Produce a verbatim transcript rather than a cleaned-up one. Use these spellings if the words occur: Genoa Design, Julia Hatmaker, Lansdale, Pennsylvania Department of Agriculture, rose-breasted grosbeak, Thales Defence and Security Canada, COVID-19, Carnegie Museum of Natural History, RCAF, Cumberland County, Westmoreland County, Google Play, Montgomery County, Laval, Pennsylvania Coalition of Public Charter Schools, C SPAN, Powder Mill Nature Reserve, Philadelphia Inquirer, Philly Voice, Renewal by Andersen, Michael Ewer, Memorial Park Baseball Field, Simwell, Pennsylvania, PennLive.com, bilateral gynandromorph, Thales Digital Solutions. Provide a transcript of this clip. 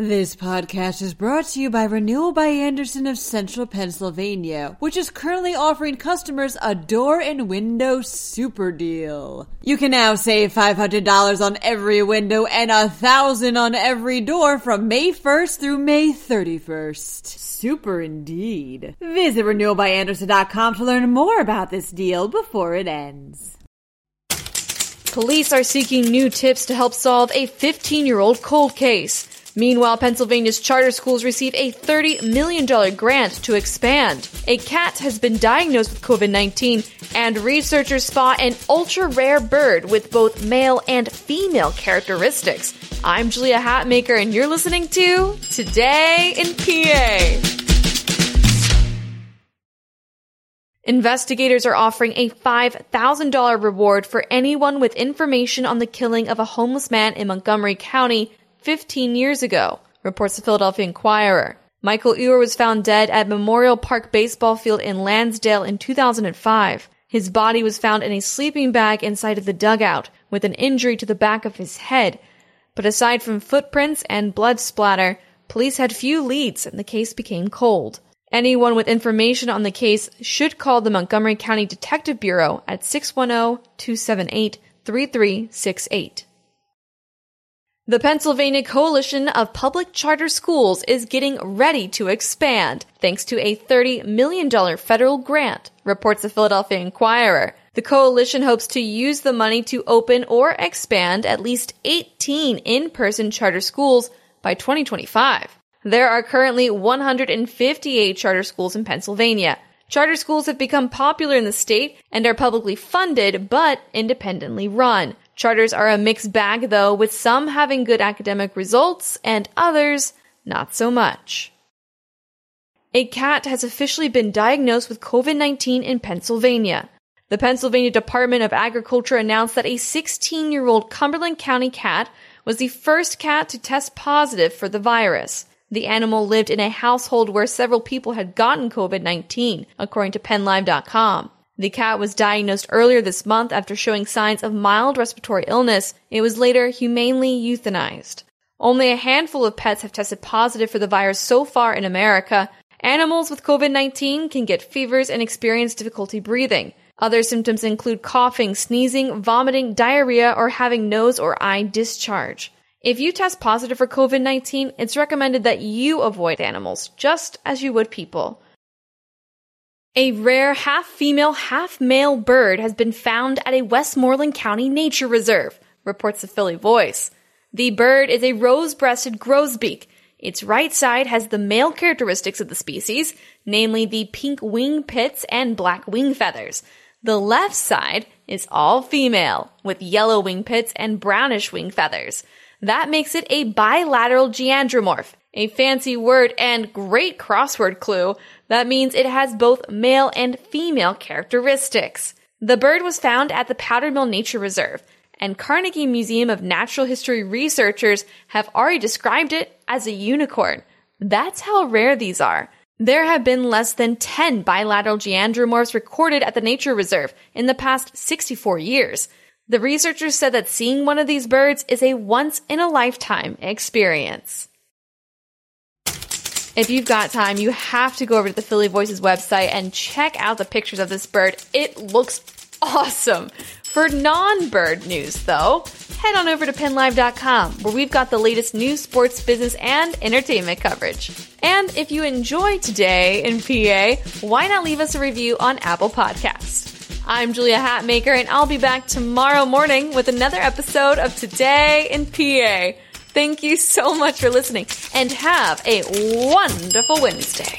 This podcast is brought to you by Renewal by Andersen of Central Pennsylvania, which is currently offering customers a door and window super deal. You can now save five hundred dollars on every window and one thousand dollars on every door from May first through May thirty-first. Super indeed. Visit renewal by andersen dot com to learn more about this deal before it ends. Police are seeking new tips to help solve a fifteen-year-old cold case. Meanwhile, Pennsylvania's charter schools receive a thirty million dollars grant to expand. A cat has been diagnosed with COVID nineteen, and researchers spot an ultra-rare bird with both male and female characteristics. I'm Julia Hatmaker, and you're listening to Today in P A. Investigators are offering a five thousand dollars reward for anyone with information on the killing of a homeless man in Montgomery County fifteen years ago, reports the Philadelphia Inquirer. Michael Ewer was found dead at Memorial Park Baseball Field in Lansdale in two thousand five. His body was found in a sleeping bag inside of the dugout, with an injury to the back of his head. But aside from footprints and blood splatter, police had few leads and the case became cold. Anyone with information on the case should call the Montgomery County Detective Bureau at six one zero, two seven eight, three three six eight. The Pennsylvania Coalition of Public Charter Schools is getting ready to expand thanks to a thirty million dollars federal grant, reports the Philadelphia Inquirer. The coalition hopes to use the money to open or expand at least eighteen in-person charter schools by twenty twenty-five. There are currently one hundred fifty-eight charter schools in Pennsylvania. Charter schools have become popular in the state and are publicly funded but independently run. Charters are a mixed bag, though, with some having good academic results and others not so much. A cat has officially been diagnosed with COVID nineteen in Pennsylvania. The Pennsylvania Department of Agriculture announced that a sixteen-year-old Cumberland County cat was the first cat to test positive for the virus. The animal lived in a household where several people had gotten COVID nineteen, according to Penn Live dot com. The cat was diagnosed earlier this month after showing signs of mild respiratory illness. It was later humanely euthanized. Only a handful of pets have tested positive for the virus so far in America. Animals with COVID nineteen can get fevers and experience difficulty breathing. Other symptoms include coughing, sneezing, vomiting, diarrhea, or having nose or eye discharge. If you test positive for COVID nineteen, it's recommended that you avoid animals, just as you would people. A rare half-female, half-male bird has been found at a Westmoreland County nature reserve, reports the Philly Voice. The bird is a rose-breasted grosbeak. Its right side has the male characteristics of the species, namely the pink wing pits and black wing feathers. The left side is all female, with yellow wing pits and brownish wing feathers. That makes it a bilateral gynandromorph, a fancy word and great crossword clue that means it has both male and female characteristics. The bird was found at the Powder Mill Nature Reserve, and Carnegie Museum of Natural History researchers have already described it as a unicorn. That's how rare these are. There have been less than ten bilateral gynandromorphs recorded at the nature reserve in the past sixty-four years. The researchers said that seeing one of these birds is a once-in-a-lifetime experience. If you've got time, you have to go over to the Philly Voice's website and check out the pictures of this bird. It looks awesome. For non-bird news, though, head on over to Penn Live dot com, where we've got the latest news, sports, business, and entertainment coverage. And if you enjoy Today in P A, why not leave us a review on Apple Podcasts? I'm Julia Hatmaker, and I'll be back tomorrow morning with another episode of Today in P A. Thank you so much for listening, and have a wonderful Wednesday.